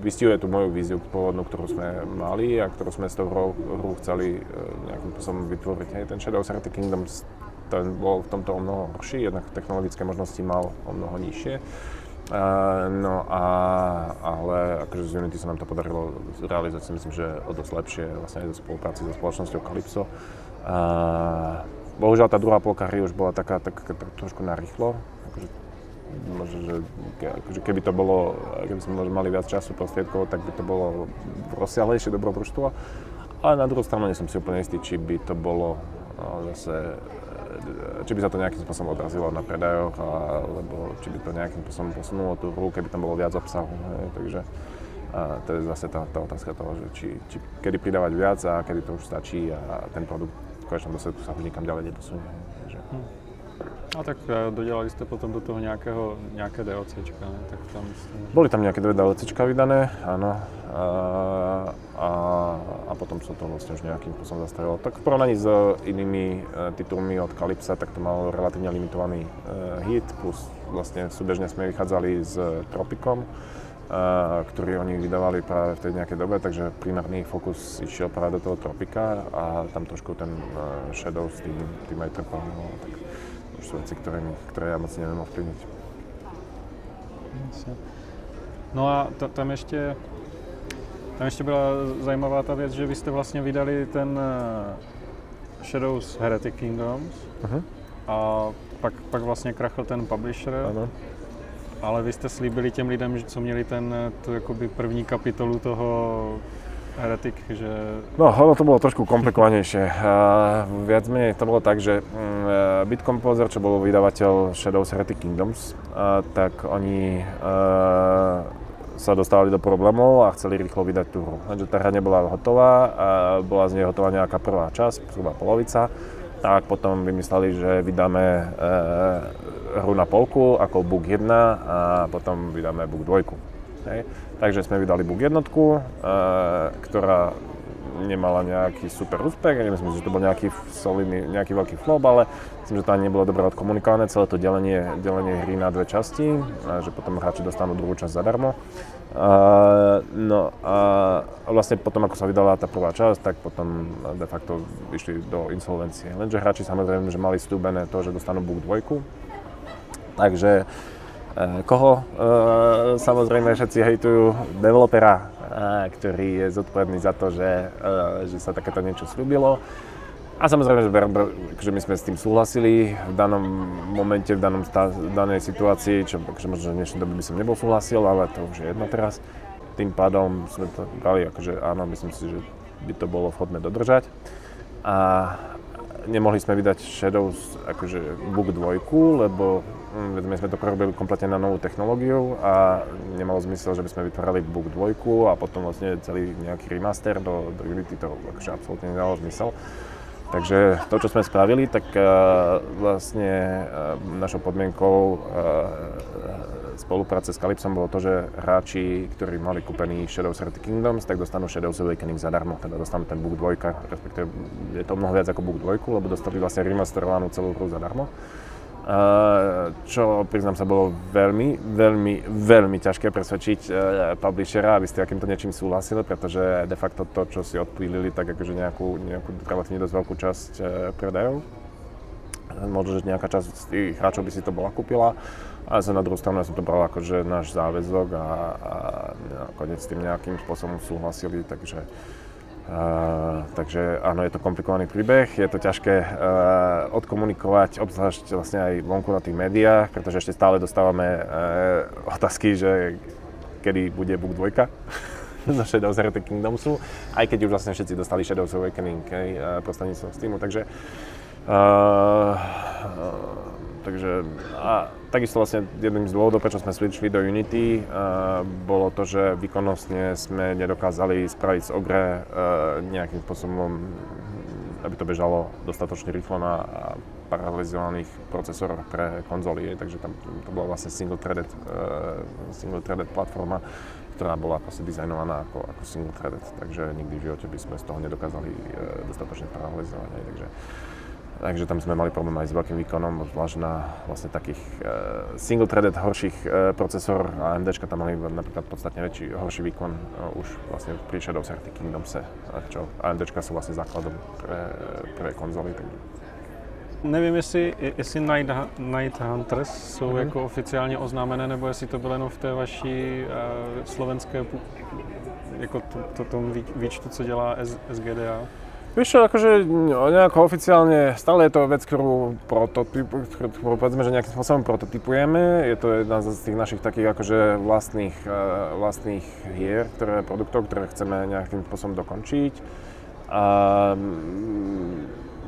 vystihuje tú moju víziu pôvodnú, ktorú sme mali a ktorú sme s tou hrou chceli nejakým spôsobom vytvoriť. Hej, ten Shadows Heretic Kingdoms ten bol v tomto o mnoho horší, jednak technologické možnosti mal o mnoho nižšie. Ale akože z Unity sa nám to podarilo realizovať, si myslím, že o dosť lepšie, vlastne aj zo spolupráci so spoločnosťou Calypso. Bohužiaľ tá druhá polka hry už bola taká trošku narýchlo, akože keby to bolo, keby sme mali viac času prostriedkov, tak by to bolo rozsiahlejšie dobrodružstvo, ale na druhú stranu nie som si úplne istý, či by to bolo zase či by sa to nejakým spôsobom odrazilo na predajoch, alebo či by to nejakým spôsobom posunulo tú hru, keby tam bolo viac obsahu. Takže to je zase tá otázka toho, že či kedy pridávať viac a kedy to už stačí a ten produkt v konečnom dôsledku sa už nikam ďalej neposunie. Takže. A tak dodělali jste potom do toho nějaké DLCčka, ne? Tak tam byly tam nějaké dvě DLCčka vydané, ano. A potom se to vlastně už nějakým způsobem zastavilo. Tak v porovnání s jinými titulmi od Calypsa, tak to malo relativně limitovaný hit, plus vlastně souběžně jsme vycházeli s Tropicom, který oni vydávali právě v té nějaké době, takže primární fokus išel právě do toho Tropika a tam trošku ten Shadow s tím aj trpal. Už jsou věci, které já moc nevím ovplyvnit. No a tam ještě byla zajímavá ta věc, že vy jste vlastně vydali ten Shadows Heretic Kingdoms a pak vlastně krachl ten publisher, ale vy jste slíbili těm lidem, co měli tu jakoby první kapitolu toho Heretic, že... No, ono to bolo trošku komplikovanejšie. Viac menej to bolo tak, že Bit Composer, čo bol vydavateľ Shadows Heretic Kingdoms, tak oni sa dostávali do problémov a chceli rýchlo vydať tú hru. Takže tá hra nebola hotová, bola z nej hotová nejaká prvá časť, zhruba polovica. Tak potom vymysleli, že vydáme hru na polku ako Book 1 a potom vydáme Book 2. Hej. Takže jsme vydali Book 1, která nemala nějaký super úspěch, nemyslím, že to byl nějaký solidný, nějaký velký flop, ale myslím, že to ani nebylo dobře odkomunikované, celé to delenie hry na dvě časti, že potom hráči dostanou druhou časť zadarmo. No a vlastně potom, ako sa vydala ta prvá časť, tak potom de facto išli do insolvencie. Lenže hráči samozřejmě, že mali slúbené to, že dostanou Book 2, takže koho samozrejme všetci hejtujú developera, ktorý je zodpovedný za to, že sa takéto niečo sľúbilo. A samozrejme, že my sme s tým súhlasili v danom momente, v danej situácii, čo možno v dnešnej dobe by som nebol súhlasil, ale to už je jedno teraz. Tým pádom sme to brali, akože áno, myslím si, že by to bolo vhodné dodržať. A nemohli sme vydať Shadows akože Book 2, lebo my sme to robili kompletně na novou technologiu a nemalo zmysel, že by sme vytvárali Book 2 a potom vlastně celý nějaký remaster do Unity, to akože absolutně nedalo zmysel. Takže to, čo sme spravili, tak vlastně našou podmienkou spolupráce s Calypsom bolo to, že hráči, ktorí mali kúpený Shadows Heretic Kingdoms, tak dostanú Shadows Awakening zadarmo, teda dostanú ten Book 2, respektive je to mnoho viac ako Book 2, lebo dostali vlastne remasterovanú celú hru zadarmo. Čo, priznám sa, bolo veľmi, veľmi, veľmi ťažké presvedčiť publishera, aby ste takýmto niečím súhlasili, pretože de facto to, čo si odpílili, tak akože nejakú relatívne dosť veľkú časť predajov. Možno, že nejaká časť z tých hráčov by si to bola kúpila, ale na druhou stranu ja som to bral akože náš záväzok a nakoniec s tým nejakým spôsobom súhlasili, takže... Takže áno, je to komplikovaný príbeh, je to ťažké odkomunikovať, obzvlášť vlastne aj vonku na tých médiách, pretože ešte stále dostávame otázky, že kedy bude Book 2 zo Shadows Heretic Kingdomsu, aj keď už vlastne všetci dostali Shadows Awakening prostredníctvom Steamu, takže... Takže a takisto vlastne jedným z dôvodov, prečo sme switchli do Unity, bolo to, že výkonnostne sme nedokázali spraviť z Ogre nejakým spôsobom, aby to bežalo dostatočne rýchlo na paralelizovaných procesoroch pre konzoly, takže tam to bola vlastne single-threaded platforma, ktorá bola proste dizajnovaná ako single-threaded, takže nikdy v živote by sme z toho nedokázali dostatočne paralelizovať, takže... Takže tam sme mali problém aj s veľkým výkonom, zvlášť na vlastne takých single-threaded horších procesor a AMDčka tam mali napríklad podstatne horší výkon už vlastne pri Shadows Heretic Kingdomse, čo AMDčka sú vlastne základom pre konzoly. Nevím, jestli Night Hunters jsou jako oficiálně oznámené, nebo jestli to bylo jenom v té vaší slovenské jako tom výčtu, co dělá SGDA. Víš čo, akože nejako oficiálne, stále je to vec, ktorú povedzme, že nejakým spôsobom prototypujeme. Je to jedna z tých našich takých akože vlastných hier, produktov, ktoré chceme nejakým spôsobom dokončiť. A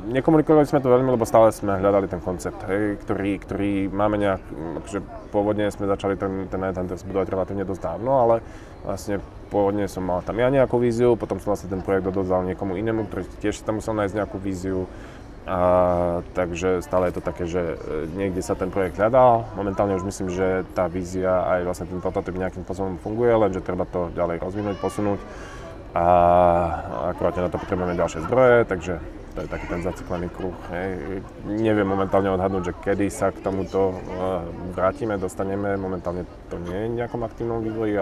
nekomunikovali sme to veľmi, lebo stále sme hľadali ten koncept, hej, ktorý máme nejak, akože pôvodne sme začali ten Hunters budovať relatívne dosť dávno, ale vlastne pôvodne som mal tam ja nejakú víziu, potom som vlastne ten projekt odovzdal niekomu inému, ktorý tiež tam musel nájsť nejakú víziu. A takže stále je to také, že niekde sa ten projekt hľadal. Momentálne už myslím, že tá vízia aj vlastne ten prototyp nejakým spôsobom funguje, lenže treba to ďalej rozvinúť, posunúť. A akurátne na to potrebujeme ďalšie zdroje, takže to je taký ten zaciklený kruh. Hej. Neviem momentálne odhadnúť, že kedy sa k tomuto vrátime, dostaneme. Momentálne to nie je v nejakom aktívnom vývoji,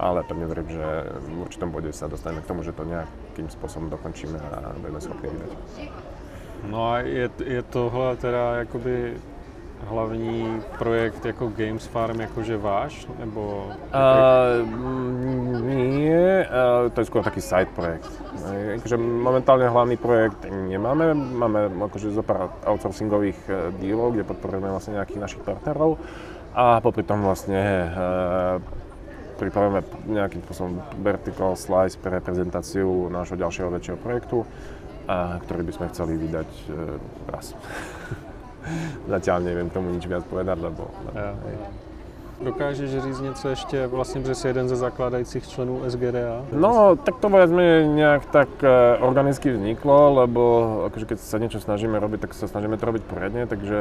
ale pevne verím, že v určitom bode sa dostaneme k tomu, že to nejakým spôsobom dokončíme a budeme schopní vydať. No a je tohle teda jakoby hlavní projekt jako Games Farm jakože váš, nebo? Nie, to je skôr taký side projekt. Akože momentálne hlavný projekt nemáme, máme akože zo pár outsourcingových dílov, kde podporujeme vlastne nejakých našich partnerov a popri tom vlastne pripravujeme nejakým spôsobom vertical slice pre prezentáciu nášho ďalšieho väčšieho projektu, a ktorý by sme chceli vydať raz. Zatiaľ neviem tomu nič viac povedať, lebo... Dokážeš říct něco ještě, vlastně, že jsi jeden ze zakládajících členů SGDA? No, tak to povedzme nějak tak organicky vzniklo, lebo akože keď sa niečo snažíme robiť, tak sa snažíme to robiť poriadne, takže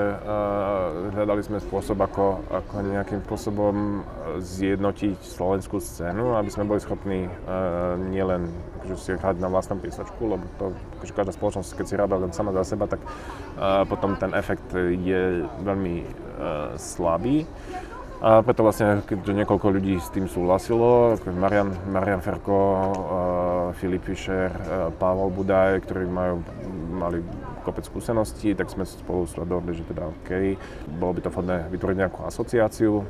hľadali sme spôsob, ako nejakým spôsobom zjednotiť slovenskú scénu, aby sme boli schopní nielen akože si hrať na vlastnom písačku, lebo to akože každá spoločnosť, keď si hráda len sama za seba, tak potom ten efekt je veľmi slabý. A preto vlastne, keďže niekoľko ľudí s tým súhlasilo, Marian Ferko, Filip Fischer, Pavel Budaj, ktorí mali kopec skúseností, tak sme spolu dohodli, že teda OK, bolo by to vhodné vytvoriť nejakú asociáciu.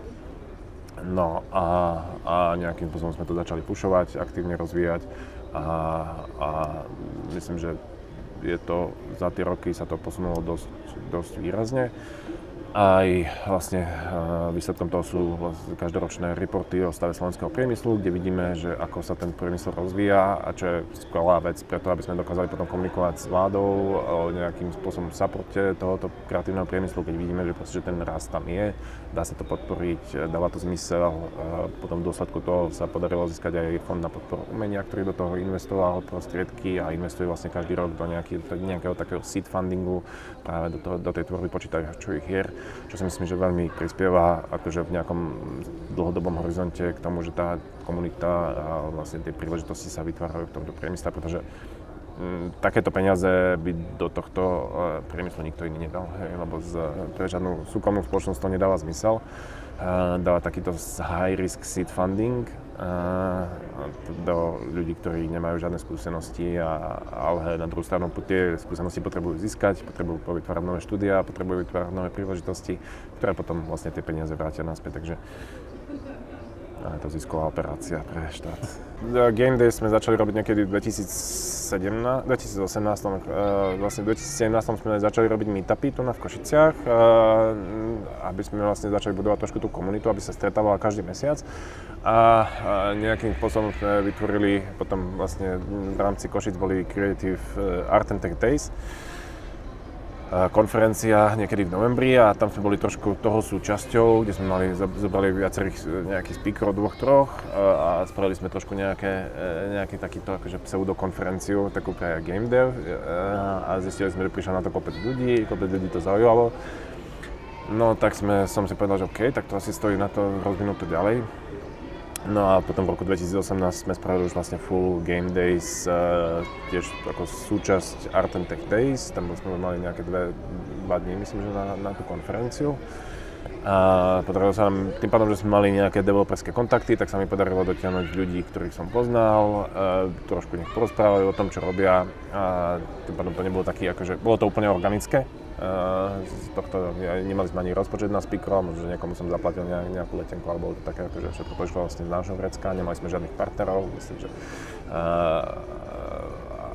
No a nejakým spôsobom sme to začali pušovať, aktívne rozvíjať a myslím, že je to, za tie roky sa to posunulo dosť výrazne. Aj vlastne výsledkom toho sú vlastne každoročné reporty o stave slovenského priemyslu, kde vidíme, že ako sa ten priemysel rozvíja a čo je skvelá vec preto, aby sme dokázali potom komunikovať s vládou o nejakým spôsobom supporte tohoto kreatívneho priemyslu, keď vidíme, že ten rast tam je, dá sa to podporiť, dáva to zmysel. Potom v dôsledku toho sa podarilo získať aj fond na podporu umenia, ktorý do toho investoval prostriedky a investuje vlastne každý rok do nejakého takého seed fundingu práve do tej tvorby počítačových hier. Čo si myslím, že veľmi prispieva akože v nejakom dlhodobom horizonte k tomu, že tá komunita a vlastne tie príležitosti sa vytvárajú k tomuto priemyslu, pretože takéto peniaze by do tohto priemyslu nikto iný nedal, hej, lebo pre žiadnu súkromnú spoločnosť to nedáva zmysel. Dáva takýto high risk seed funding do ľudí, ktorí nemajú žiadne skúsenosti, ale na druhú stranu tie skúsenosti potrebujú získať, potrebujú vytvárať nové štúdia, potrebujú vytvárať nové príležitosti, ktoré potom vlastne tie peniaze vrátia naspäť, takže je to zisková operácia pre štát. Game Day sme začali robiť niekedy v 2017 sme začali robiť meetupy tu na v Košiciach, aby sme vlastne začali budovať trošku tú komunitu, aby sa stretávala každý mesiac. A nejakým spôsobom sme vytvorili, potom vlastne v rámci Košic boli Creative Art and Tech Days, konferencia niekedy v novembri a tam sme boli trošku toho súčasťou, kde sme zobrali viacerých nejakých speakerov, dvoch, troch a spravili sme trošku nejaké takýto akože pseudokonferenciu, takú pre game dev a zistili sme, že prišla na to kopec ľudí to zaujalo. No tak som si povedal, že OK, tak to asi stojí na to rozvinúť to ďalej. No a potom v roku 2018 sme spravili už vlastne full game days, tiež ako súčasť Art and Tech Days, tam sme mali nejaké dva dní, myslím, že na tú konferenciu. A podarilo sa nám, tým pádom, že sme mali nejaké developerské kontakty, tak sa mi podarilo dotiahnuť ľudí, ktorých som poznal, trošku nech porozprávali o tom, čo robia. A tým pádom to nebolo taký, akože, bolo to úplne organické. Nemali sme ani rozpočet na speakerov, možno niekomu som zaplatil nejakú letenku, alebo to také, akože všetko pošlo vlastne z nášho vrecka, nemali sme žiadnych partnerov, myslím, že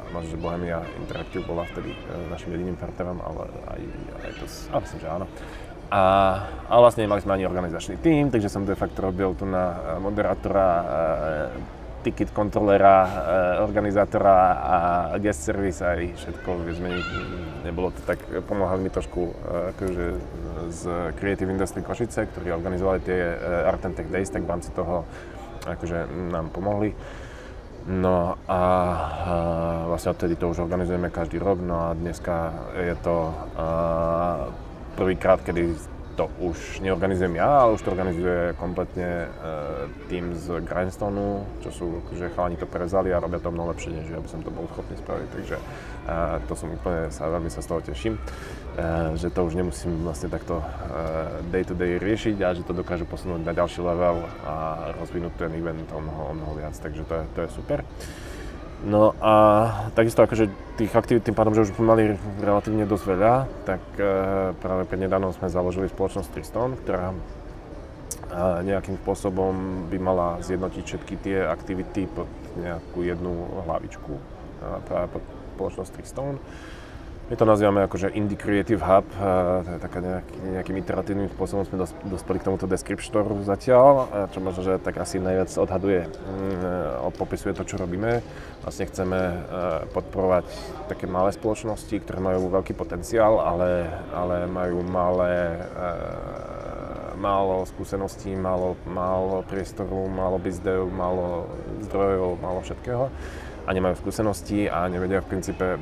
možno, že Bohemia Interactive bola vtedy našim jediným partnerom, ale aj to, myslím, že áno. A vlastne nemali sme ani organizačný tím, takže som de facto robil tu na moderátora ticket kontrolera, organizátora a guest service a i všetko, nebolo to tak, pomáhali mi trošku akože z Creative Industry Košice, ktorí organizovali tie Art and Tech Days, tak v rámci toho akože nám pomohli. No a vlastne odtedy to už organizujeme každý rok, no a dneska je to prvýkrát, kedy to už neorganizujem ja, ale už to organizuje kompletne tým z Grindstonu, čo sú, že chalani to prevzali a robia to mnoho lepšie, než ja by som to bol schopný spraviť, takže to som úplne, veľmi sa z toho teším, že to už nemusím vlastne takto day to day riešiť a že to dokážu posunúť na ďalší level a rozvinúť ten event o mnoho viac, takže to je super. No a takisto akože tých aktivít tým pádom, že už mali relatívne dosť veľa, tak práve prednedávno sme založili spoločnosť 3Stone, ktorá nejakým spôsobom by mala zjednotiť všetky tie aktivity pod nejakú jednu hlavičku, práve pod spoločnosť 3Stone. My to nazývame akože Indie Creative Hub, taká nejakým iteratívnym spôsobom sme dospeli k tomuto descriptoru zatiaľ, čo možno, že tak asi najviac odhaduje, popisuje to, čo robíme. Vlastne chceme podporovať také malé spoločnosti, ktoré majú veľký potenciál, ale majú málo skúseností, málo priestoru, málo bizdejov, málo zdrojov, málo všetkého. A nemajú skúsenosti a nevedia v princípe,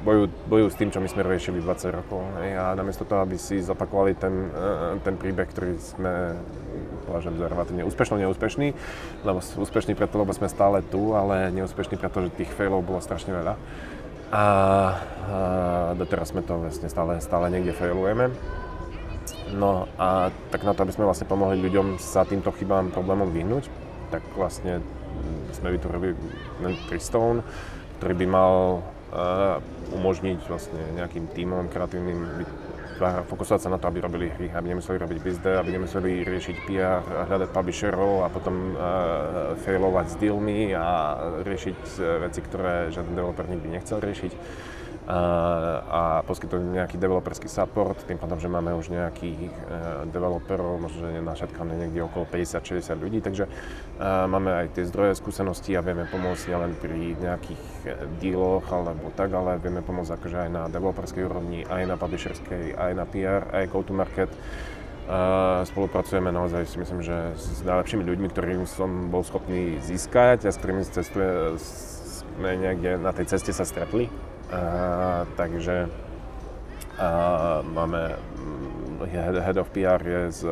bojujú s tým, čo my sme riešili 20 rokov. A namiesto toho, aby si zopakovali ten príbeh, ktorý sme, považujem za relatívne úspešný, neúspešný, lebo úspešný preto, lebo sme stále tu, ale neúspešný preto, že tých failov bolo strašne veľa. A doteraz sme to vlastne stále niekde failujeme. No a tak na to, aby sme vlastne pomohli ľuďom sa týmto chybám, problémom vyhnúť, tak vlastne sme vytvorili 3Stone, ktorý by mal umožniť vlastne nejakým tímom kreatívnym fokusovať sa na to, aby robili hry, aby nemuseli robiť bizde, aby nemuseli riešiť PR, hľadať publisherov a potom failovať s dealmi a riešiť veci, ktoré žiaden developer nikdy nechcel riešiť. A poskytnúť nejaký developerský support, tým pádom, že máme už nejakých developerov, možno že našetkané niekde okolo 50-60 ľudí, takže máme aj tie zdroje skúseností a vieme pomôcť nielen pri nejakých dealoch alebo tak, ale vieme pomôcť akože aj na developerskej úrovni, aj na publisherskej, aj na PR, aj go-to-market. Spolupracujeme naozaj, si myslím, že s najlepšími ľuďmi, ktorým som bol schopný získať a s ktorými sme niekde na tej ceste sa stretli. Takže máme head of PR je z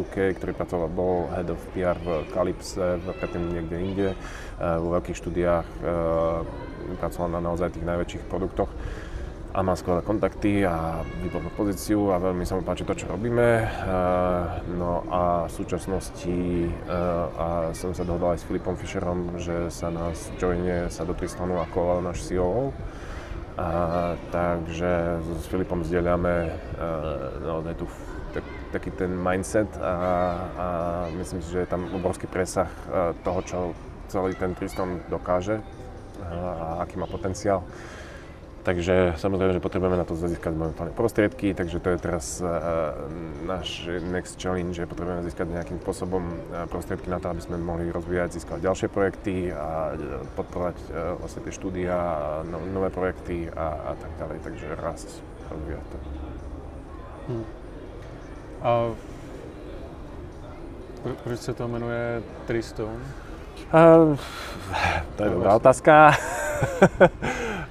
UK, ktorý pracoval, bol head of PR v Calypse, predtým niekde inde, vo veľkých štúdiách, pracoval na naozaj tých najväčších produktoch a má skvelé kontakty a výbornú pozíciu a veľmi sa mu páči to, čo robíme. No a v súčasnosti a som sa dohodol aj s Filipom Fischerom, že sa nás joinie sa do 3Stonu ako náš COO. Takže s Filipom zdieľame taký ten mindset a myslím si, že je tam obrovský presah toho, čo celý ten 3Stone dokáže a aký má potenciál. Takže samozrejme, že potrebujeme na to získať momentálne prostriedky, takže to je teraz náš next challenge, že potrebujeme získať nejakým spôsobom prostriedky na to, aby sme mohli rozvíjať, získať ďalšie projekty a podporovať vlastne tie štúdia, nové projekty a tak ďalej, takže rast rozvíjať to. A proč se to jmenuje 3Stone? To je dobrá otázka.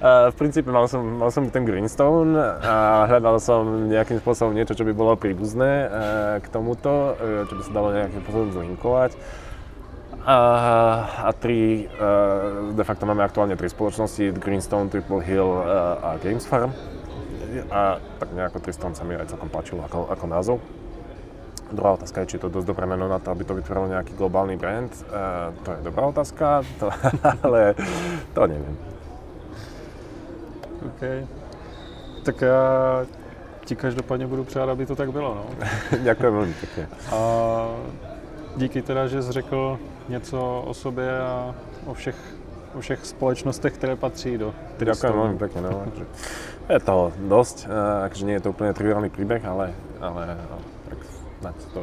V princípe mal som ten Grindstone a hľadal som nejakým spôsobom niečo, čo by bolo príbuzné k tomuto, čo by sa dalo nejakým spôsobom zlinkovať. A tri, de facto máme aktuálne tri spoločnosti, Grindstone, Triple Hill a Games Farm. A tak nejako 3Stone sa mi aj celkom páčilo ako názov. Druhá otázka je, či je to dosť dobré meno na to, aby to vytvorilo nejaký globálny brand. To je dobrá otázka, ale to neviem. OK. Tak já ti každopádně budu přát, aby to tak bylo, no. Děkuji. A díky teda, že jsi řekl něco o sobě a o všech společnostech, které patří do 3Stone. Děkuji velmi pěkně, no. Je toho dost, takže nie je to úplně triviální příběh, ale tak snad to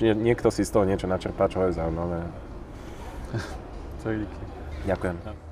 někdo si z toho něco načerpá, čo je zaujímavé. Tak díky. Ďakujem.